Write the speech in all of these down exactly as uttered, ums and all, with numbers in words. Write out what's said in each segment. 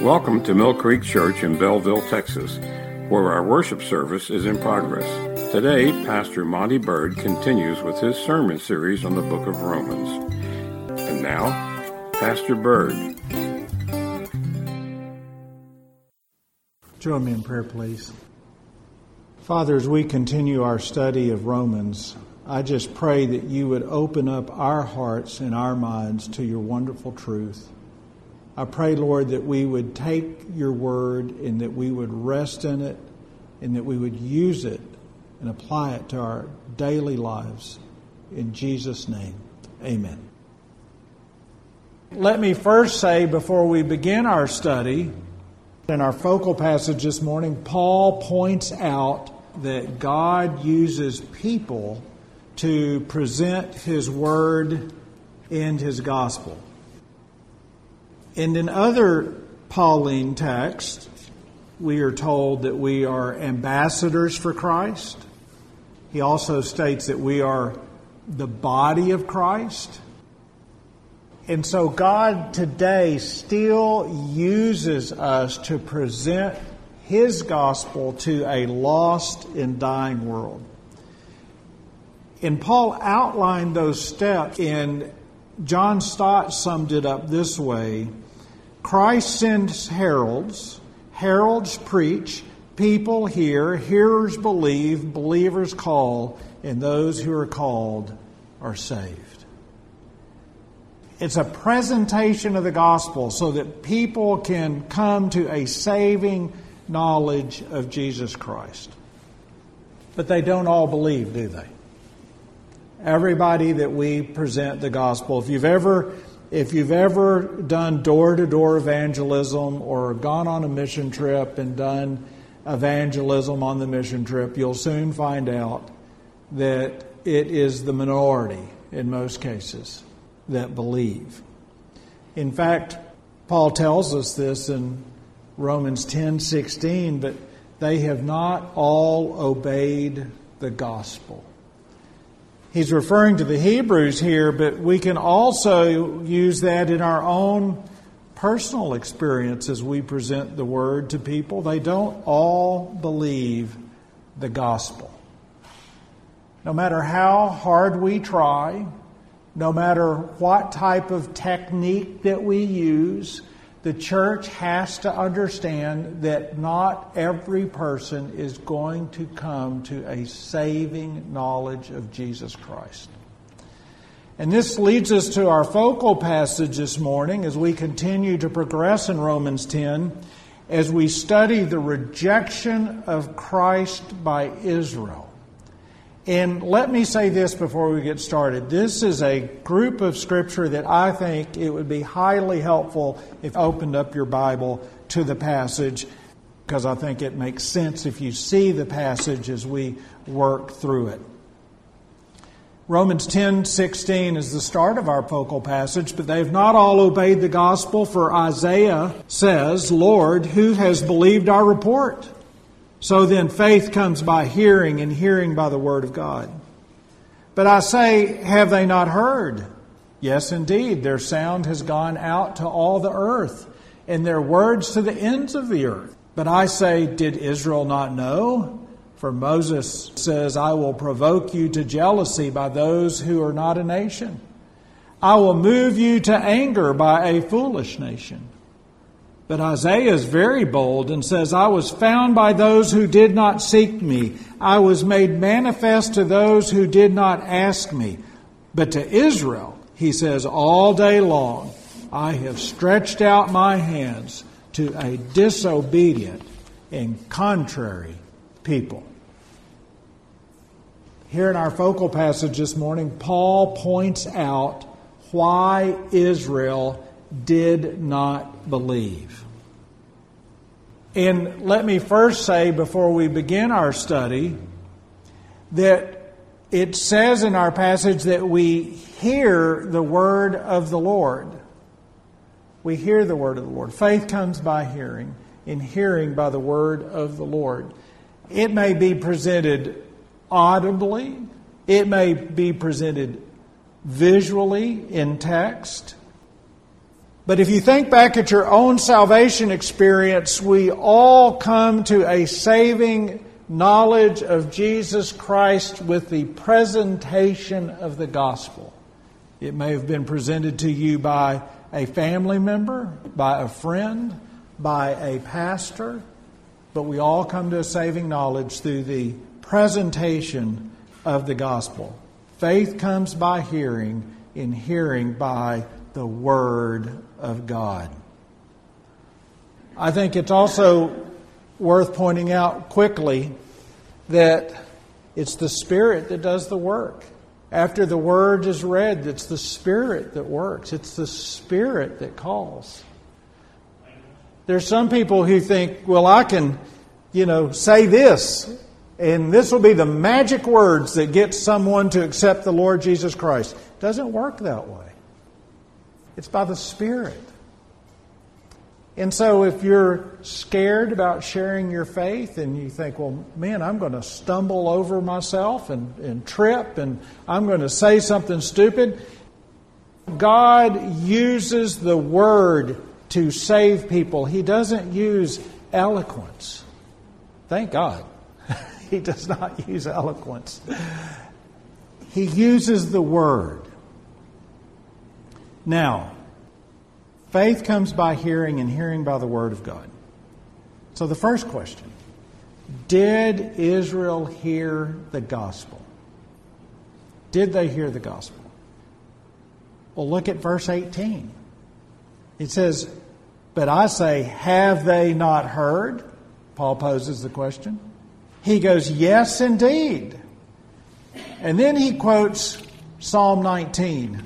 Welcome to Mill Creek Church in Belleville, Texas, where our worship service is in progress. Today, Pastor Monty Byrd continues with his sermon series on the book of Romans. And now, Pastor Byrd. Join me in prayer, please. Father, as we continue our study of Romans, I just pray that you would open up our hearts and our minds to your wonderful truth. I pray, Lord, that we would take your word and that we would rest in it and that we would use it and apply it to our daily lives. In Jesus' name, amen. Let me first say, before we begin our study, in our focal passage this morning, Paul points out that God uses people to present his word and his gospel. And in other Pauline texts, we are told that we are ambassadors for Christ. He also states that we are the body of Christ. And so God today still uses us to present his gospel to a lost and dying world. And Paul outlined those steps, and John Stott summed it up this way. Christ sends heralds, heralds preach, people hear, hearers believe, believers call, and those who are called are saved. It's a presentation of the gospel so that people can come to a saving knowledge of Jesus Christ. But they don't all believe, do they? Everybody that we present the gospel, if you've ever... If you've ever done door-to-door evangelism or gone on a mission trip and done evangelism on the mission trip, you'll soon find out that it is the minority in most cases that believe. In fact, Paul tells us this in Romans ten sixteen, but they have not all obeyed the gospel. He's referring to the Hebrews here, but we can also use that in our own personal experience as we present the word to people. They don't all believe the gospel. No matter how hard we try, no matter what type of technique that we use, the church has to understand that not every person is going to come to a saving knowledge of Jesus Christ. And this leads us to our focal passage this morning as we continue to progress in Romans ten, as we study the rejection of Christ by Israel. And let me say this before we get started. This is a group of Scripture that I think it would be highly helpful if you opened up your Bible to the passage, because I think it makes sense if you see the passage as we work through it. Romans ten sixteen is the start of our focal passage, but they have not all obeyed the gospel, for Isaiah says, Lord, who has believed our report? So then faith comes by hearing, and hearing by the word of God. But I say, have they not heard? Yes, indeed, their sound has gone out to all the earth, and their words to the ends of the earth. But I say, did Israel not know? For Moses says, I will provoke you to jealousy by those who are not a nation. I will move you to anger by a foolish nation. But Isaiah is very bold and says, I was found by those who did not seek me. I was made manifest to those who did not ask me. But to Israel, he says, all day long, I have stretched out my hands to a disobedient and contrary people. Here in our focal passage this morning, Paul points out why Israel did not believe. And let me first say, before we begin our study, that it says in our passage that we hear the word of the Lord. We hear the word of the Lord. Faith comes by hearing, and hearing by the word of the Lord. It may be presented audibly. It may be presented visually in text. But if you think back at your own salvation experience, we all come to a saving knowledge of Jesus Christ with the presentation of the gospel. It may have been presented to you by a family member, by a friend, by a pastor, but we all come to a saving knowledge through the presentation of the gospel. Faith comes by hearing, and hearing by the Word of God. I think it's also worth pointing out quickly that it's the Spirit that does the work. After the Word is read, it's the Spirit that works. It's the Spirit that calls. There's some people who think, well, I can, you know, say this, and this will be the magic words that get someone to accept the Lord Jesus Christ. It doesn't work that way. It's by the Spirit. And so if you're scared about sharing your faith and you think, well, man, I'm going to stumble over myself and, and trip and I'm going to say something stupid. God uses the Word to save people. He doesn't use eloquence. Thank God. He does not use eloquence. He uses the Word. Now, faith comes by hearing and hearing by the Word of God. So the first question, did Israel hear the gospel? Did they hear the gospel? Well, look at verse eighteen. It says, but I say, have they not heard? Paul poses the question. He goes, yes, indeed. And then he quotes Psalm nineteen.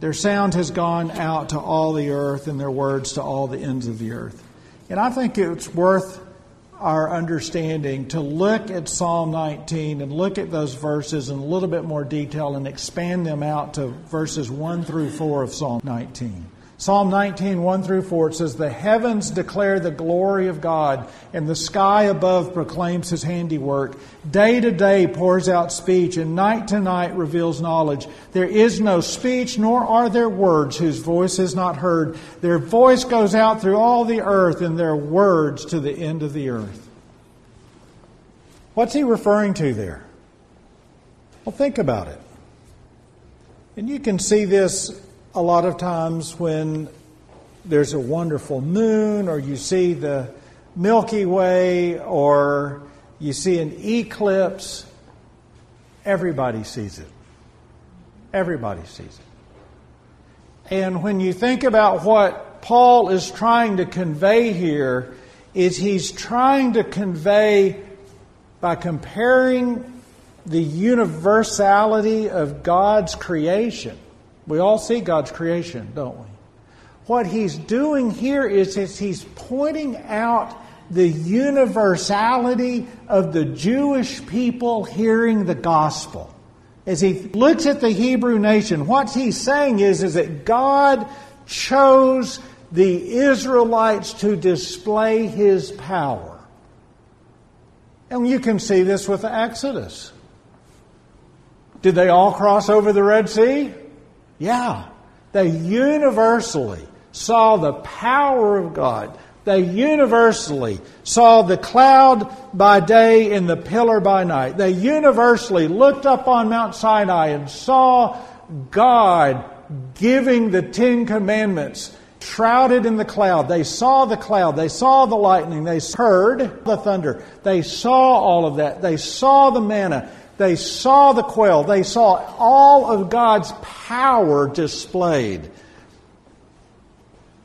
Their sound has gone out to all the earth and their words to all the ends of the earth. And I think it's worth our understanding to look at Psalm nineteen and look at those verses in a little bit more detail and expand them out to verses one through four of Psalm nineteen. Psalm nineteen, one through four, it says, the heavens declare the glory of God, and the sky above proclaims his handiwork. Day to day pours out speech, and night to night reveals knowledge. There is no speech, nor are there words whose voice is not heard. Their voice goes out through all the earth, and their words to the end of the earth. What's he referring to there? Well, think about it. And you can see this a lot of times when there's a wonderful moon or you see the Milky Way or you see an eclipse, everybody sees it. Everybody sees it. And when you think about what Paul is trying to convey here, is he's trying to convey by comparing the universality of God's creation. We all see God's creation, don't we? What he's doing here is, is he's pointing out the universality of the Jewish people hearing the gospel. As he looks at the Hebrew nation, what he's saying is, is that God chose the Israelites to display his power. And you can see this with the Exodus. Did they all cross over the Red Sea? Yeah, they universally saw the power of God. They universally saw the cloud by day and the pillar by night. They universally looked up on Mount Sinai and saw God giving the Ten Commandments shrouded in the cloud. They saw the cloud. They saw the lightning. They heard the thunder. They saw all of that. They saw the manna. They saw the quail. They saw all of God's power displayed.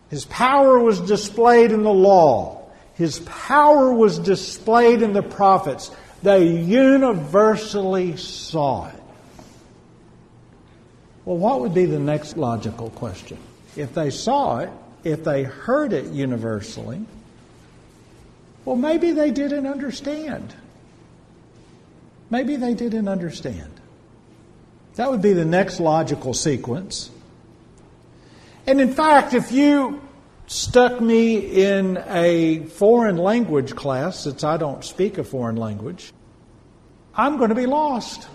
His power was displayed in the law. His power was displayed in the prophets. They universally saw it. Well, what would be the next logical question? If they saw it, if they heard it universally, well, maybe they didn't understand. Maybe they didn't understand. That would be the next logical sequence. And in fact, if you stuck me in a foreign language class, since I don't speak a foreign language, I'm going to be lost.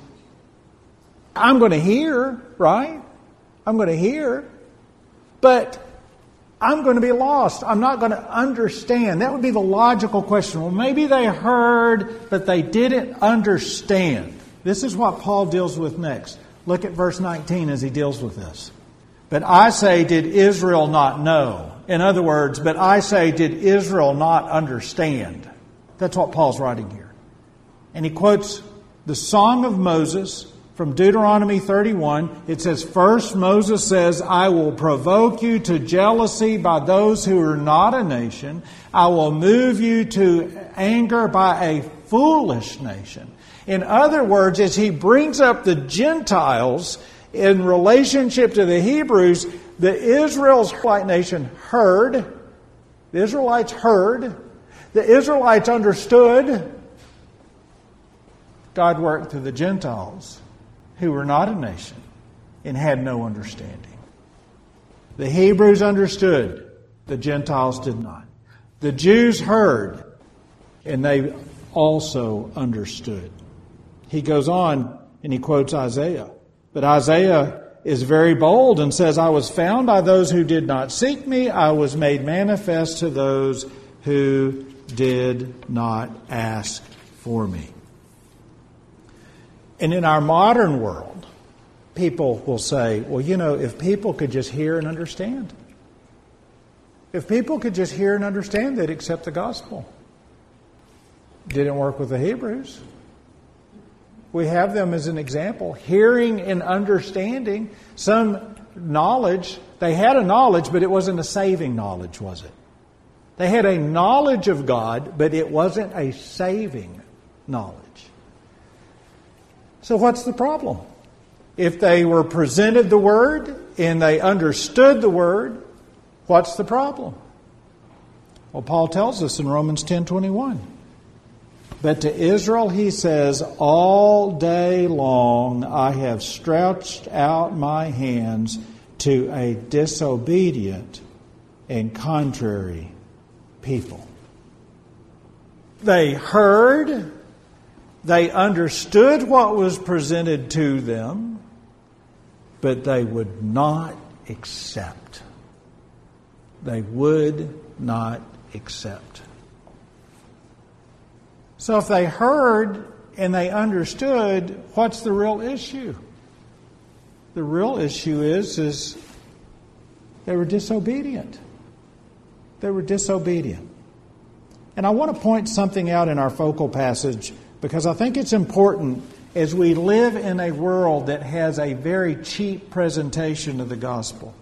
I'm going to hear, right? I'm going to hear. But I'm going to be lost. I'm not going to understand. That would be the logical question. Well, maybe they heard, but they didn't understand. This is what Paul deals with next. Look at verse nineteen as he deals with this. But I say, did Israel not know? In other words, but I say, did Israel not understand? That's what Paul's writing here. And he quotes the Song of Moses from Deuteronomy thirty-one. It says, first Moses says, I will provoke you to jealousy by those who are not a nation. I will move you to anger by a foolish nation. In other words, as he brings up the Gentiles in relationship to the Hebrews, the Israelite nation heard. The Israelites heard. The Israelites understood. God worked through the Gentiles who were not a nation and had no understanding. The Hebrews understood. The Gentiles did not. The Jews heard, and they also understood. He goes on and he quotes Isaiah. But Isaiah is very bold and says, I was found by those who did not seek me. I was made manifest to those who did not ask for me. And in our modern world, people will say, well, you know, if people could just hear and understand. If people could just hear and understand, they'd accept the gospel. Didn't work with the Hebrews. We have them as an example. Hearing and understanding, some knowledge. They had a knowledge, but it wasn't a saving knowledge, was it? They had a knowledge of God, but it wasn't a saving knowledge. So what's the problem? If they were presented the Word and they understood the Word, what's the problem? Well, Paul tells us in Romans ten twenty-one. But to Israel he says, all day long I have stretched out my hands to a disobedient and contrary people. They heard, they understood what was presented to them, but they would not accept. They would not accept. So if they heard and they understood, what's the real issue? The real issue is, is they were disobedient. They were disobedient. And I want to point something out in our focal passage because I think it's important as we live in a world that has a very cheap presentation of the gospel.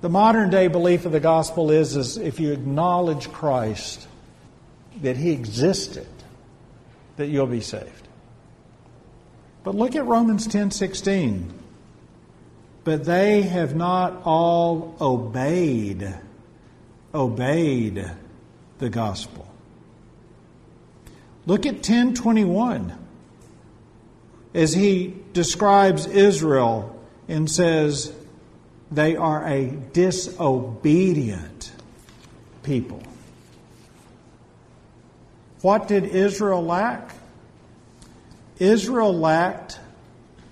The modern day belief of the gospel is, is if you acknowledge Christ, that he existed, that you'll be saved. But look at Romans ten sixteen. But they have not all obeyed, obeyed the gospel. Look at ten twenty-one as he describes Israel and says they are a disobedient people. What did Israel lack? Israel lacked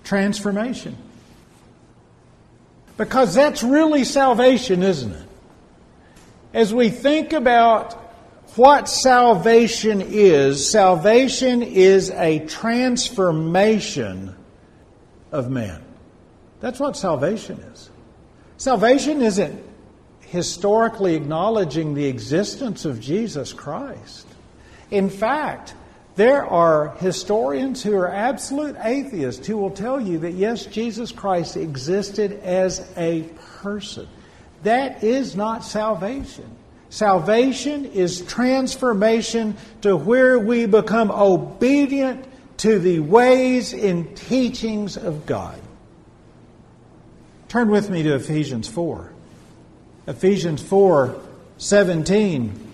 transformation. Because that's really salvation, isn't it? As we think about what salvation is, salvation is a transformation of man. That's what salvation is. Salvation isn't historically acknowledging the existence of Jesus Christ. In fact, there are historians who are absolute atheists who will tell you that, yes, Jesus Christ existed as a person. That is not salvation. Salvation is transformation to where we become obedient to the ways and teachings of God. Turn with me to Ephesians four. Ephesians four seventeen.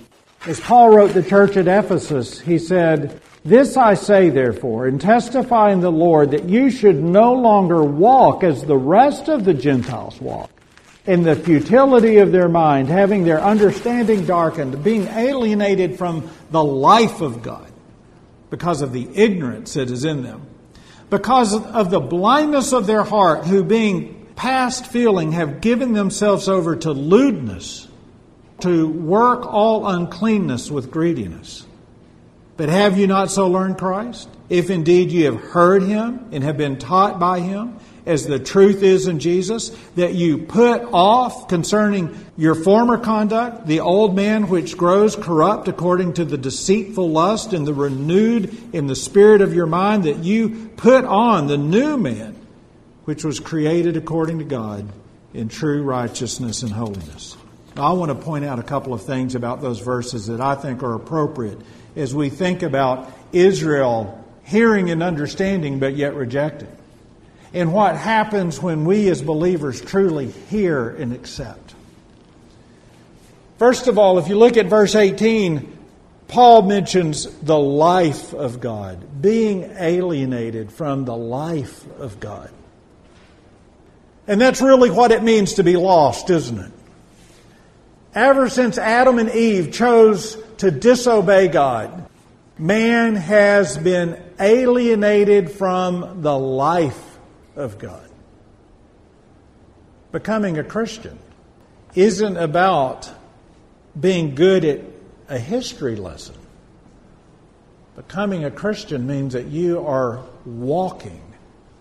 As Paul wrote the church at Ephesus, he said, this I say, therefore, and testify in the Lord, that you should no longer walk as the rest of the Gentiles walk, in the futility of their mind, having their understanding darkened, being alienated from the life of God because of the ignorance that is in them, because of the blindness of their heart, who being past feeling have given themselves over to lewdness, to work all uncleanness with greediness. But have you not so learned Christ? If indeed you have heard him and have been taught by him, as the truth is in Jesus, that you put off concerning your former conduct the old man which grows corrupt according to the deceitful lust, and the renewed in the spirit of your mind, that you put on the new man, which was created according to God in true righteousness and holiness. Now, I want to point out a couple of things about those verses that I think are appropriate as we think about Israel hearing and understanding but yet rejecting. And what happens when we as believers truly hear and accept. First of all, if you look at verse eighteen, Paul mentions the life of God, being alienated from the life of God. And that's really what it means to be lost, isn't it? Ever since Adam and Eve chose to disobey God, man has been alienated from the life of God. Becoming a Christian isn't about being good at a history lesson. Becoming a Christian means that you are walking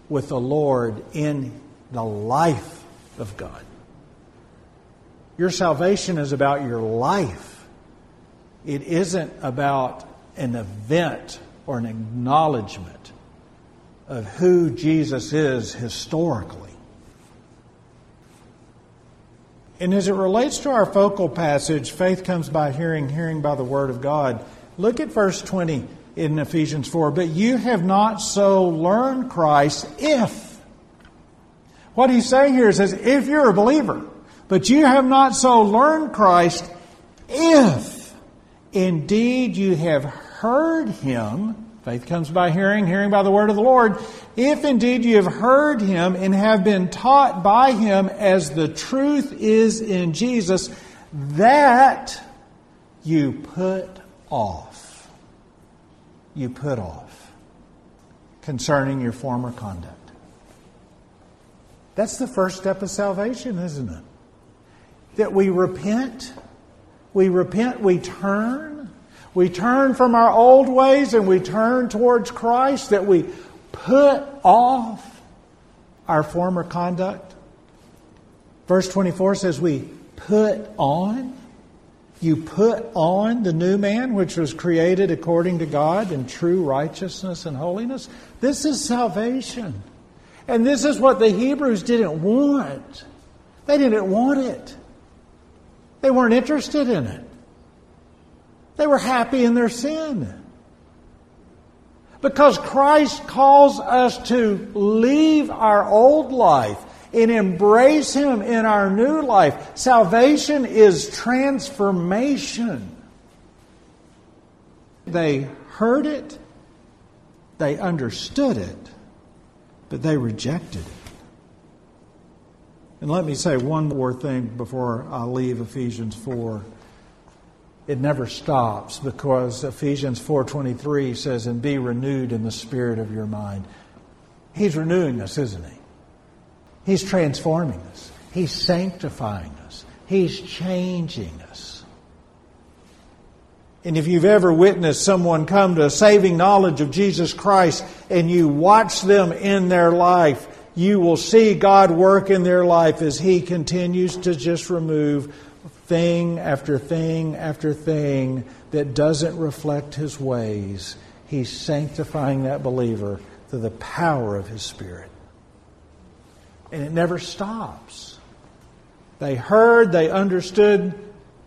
with the Lord in the life of God. Your salvation is about your life. It isn't about an event or an acknowledgement of who Jesus is historically. And as it relates to our focal passage, faith comes by hearing, hearing by the word of God. Look at verse twenty in Ephesians four. But you have not so learned Christ if. What he's saying here is, if you're a believer, but you have not so learned Christ if indeed you have heard him. Faith comes by hearing, hearing by the word of the Lord. If indeed you have heard him and have been taught by him as the truth is in Jesus, that you put off. You put off concerning your former conduct. That's the first step of salvation, isn't it? That we repent, we repent, we turn. We turn from our old ways and we turn towards Christ, that we put off our former conduct. Verse twenty-four says we put on. You put on the new man, which was created according to God in true righteousness and holiness. This is salvation. And this is what the Hebrews didn't want. They didn't want it. They weren't interested in it. They were happy in their sin. Because Christ calls us to leave our old life and embrace him in our new life. Salvation is transformation. They heard it, they understood it, but they rejected it. And let me say one more thing before I leave Ephesians four. It never stops, because Ephesians four twenty-three says, and be renewed in the spirit of your mind. He's renewing us, isn't he? He's transforming us. He's sanctifying us. He's changing us. And if you've ever witnessed someone come to a saving knowledge of Jesus Christ and you watch them in their life, you will see God work in their life as he continues to just remove thing after thing after thing that doesn't reflect his ways. He's sanctifying that believer through the power of his Spirit. And it never stops. They heard, they understood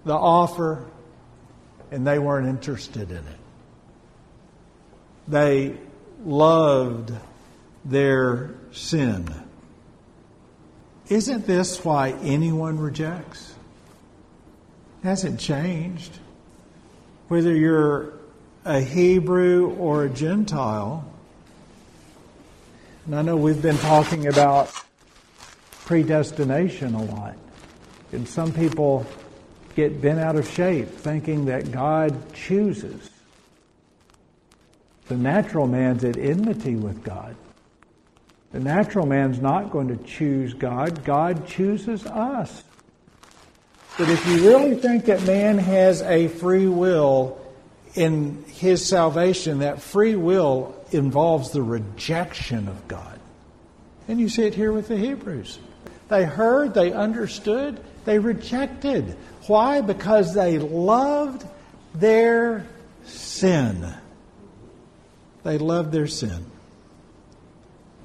the offer, and they weren't interested in it. They loved their sin. Isn't this why anyone rejects? It hasn't changed. Whether you're a Hebrew or a Gentile, and I know we've been talking about predestination a lot, and some people get bent out of shape thinking that God chooses. The natural man's at enmity with God. The natural man's not going to choose God. God chooses us. But if you really think that man has a free will in his salvation, that free will involves the rejection of God. And you see it here with the Hebrews. They heard, they understood, they rejected. Why? Because they loved their sin. They loved their sin.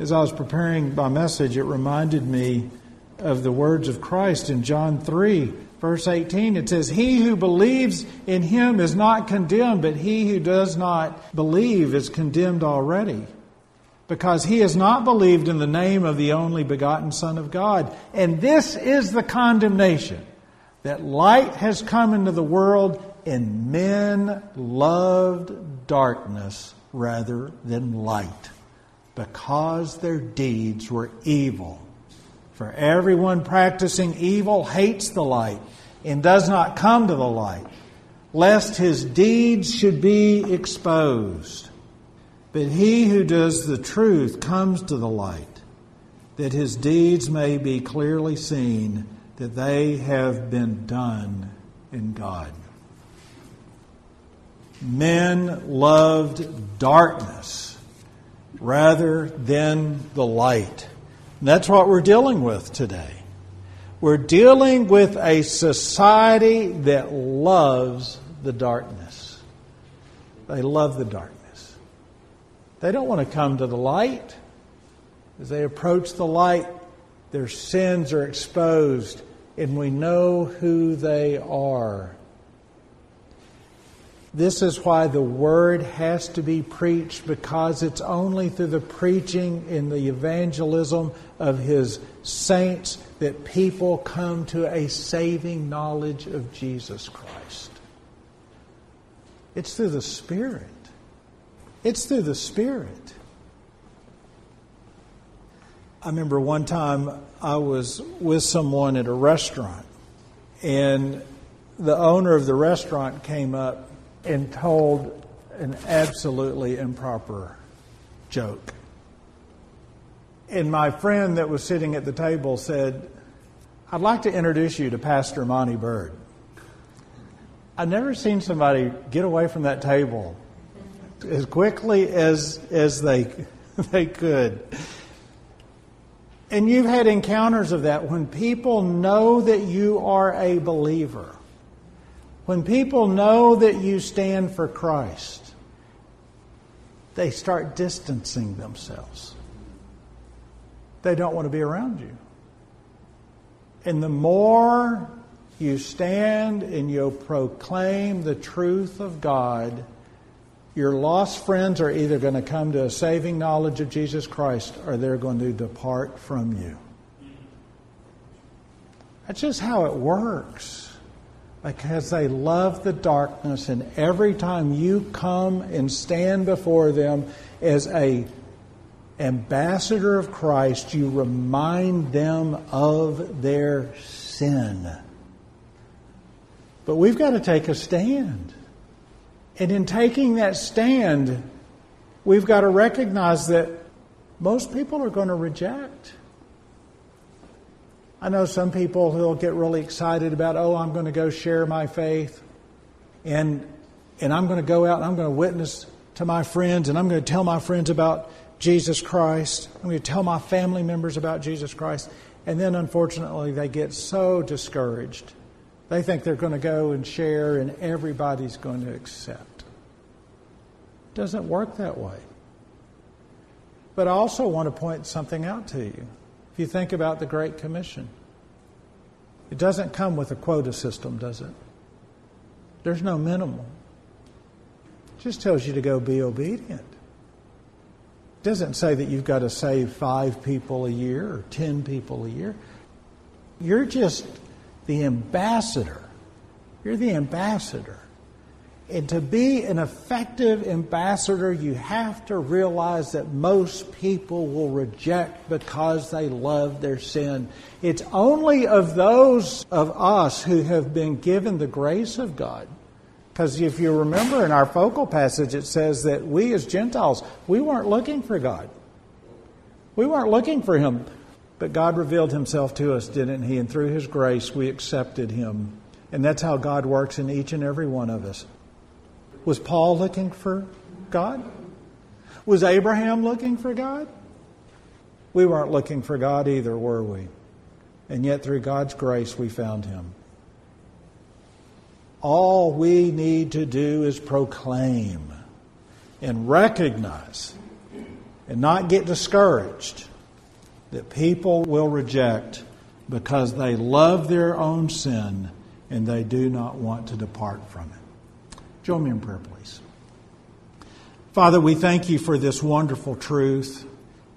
As I was preparing my message, it reminded me of the words of Christ in John three, verse eighteen. It says, "He who believes in him is not condemned, but he who does not believe is condemned already, because he has not believed in the name of the only begotten Son of God. And this is the condemnation, that light has come into the world, and men loved darkness rather than light, because their deeds were evil. For everyone practicing evil hates the light and does not come to the light, lest his deeds should be exposed. But he who does the truth comes to the light, that his deeds may be clearly seen, that they have been done in God." Men loved darkness rather than the light. And that's what we're dealing with today. We're dealing with a society that loves the darkness. They love the darkness. They don't want to come to the light. As they approach the light, their sins are exposed, and we know who they are. This is why the Word has to be preached, because it's only through the preaching and the evangelism of His saints that people come to a saving knowledge of Jesus Christ. It's through the Spirit. It's through the Spirit. I remember one time I was with someone at a restaurant, and the owner of the restaurant came up and told an absolutely improper joke. And my friend that was sitting at the table said, "I'd like to introduce you to Pastor Monty Byrd." I've never seen somebody get away from that table as quickly as as they they could. And you've had encounters of that when people know that you are a believer. When people know that you stand for Christ, they start distancing themselves. They don't want to be around you. And the more you stand and you proclaim the truth of God, your lost friends are either going to come to a saving knowledge of Jesus Christ, or they're going to depart from you. That's just how it works. Because they love the darkness, and every time you come and stand before them as an ambassador of Christ, you remind them of their sin. But we've got to take a stand. And in taking that stand, we've got to recognize that most people are going to reject. I know some people who'll get really excited about, oh, I'm going to go share my faith, and and I'm going to go out and I'm going to witness to my friends, and I'm going to tell my friends about Jesus Christ. I'm going to tell my family members about Jesus Christ. And then, unfortunately, they get so discouraged. They think they're going to go and share and everybody's going to accept. It doesn't work that way. But I also want to point something out to you. If you think about the Great Commission, it doesn't come with a quota system, does it? There's no minimum. It just tells you to go be obedient. It doesn't say that you've got to save five people a year or ten people a year. You're just the ambassador. You're the ambassador. And to be an effective ambassador, you have to realize that most people will reject because they love their sin. It's only of those of us who have been given the grace of God. Because if you remember in our focal passage, it says that we as Gentiles, we weren't looking for God. We weren't looking for him, but God revealed himself to us, didn't he? And through his grace, we accepted him. And that's how God works in each and every one of us. Was Paul looking for God? Was Abraham looking for God? We weren't looking for God either, were we? And yet through God's grace, we found him. All we need to do is proclaim and recognize and not get discouraged that people will reject because they love their own sin and they do not want to depart from it. Join me in prayer, please. Father, we thank you for this wonderful truth.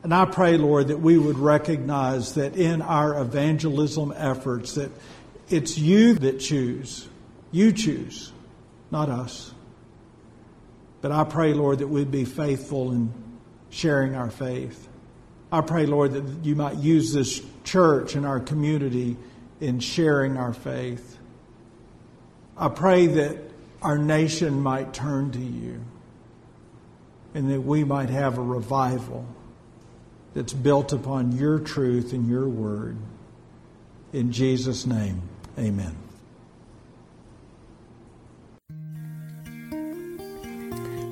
And I pray, Lord, that we would recognize that in our evangelism efforts that it's you that choose. You choose, not us. But I pray, Lord, that we'd be faithful in sharing our faith. I pray, Lord, that you might use this church and our community in sharing our faith. I pray that our nation might turn to you and that we might have a revival that's built upon your truth and your word. In Jesus' name, amen.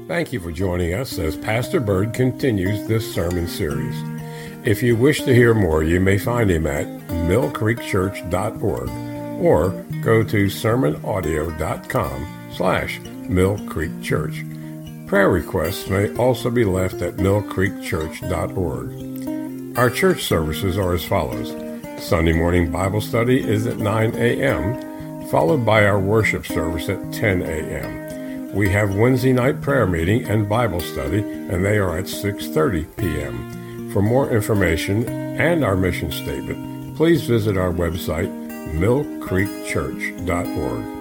Thank you for joining us as Pastor Byrd continues this sermon series. If you wish to hear more, you may find him at Mill Creek Church dot org or go to Sermon Audio dot com slash Mill Creek Church. Prayer requests may also be left at Mill Creek Church dot org. Our church services are as follows. Sunday morning Bible study is at nine a.m., followed by our worship service at ten a.m. We have Wednesday night prayer meeting and Bible study, and they are at six thirty p.m. For more information and our mission statement, please visit our website, Mill Creek Church dot org.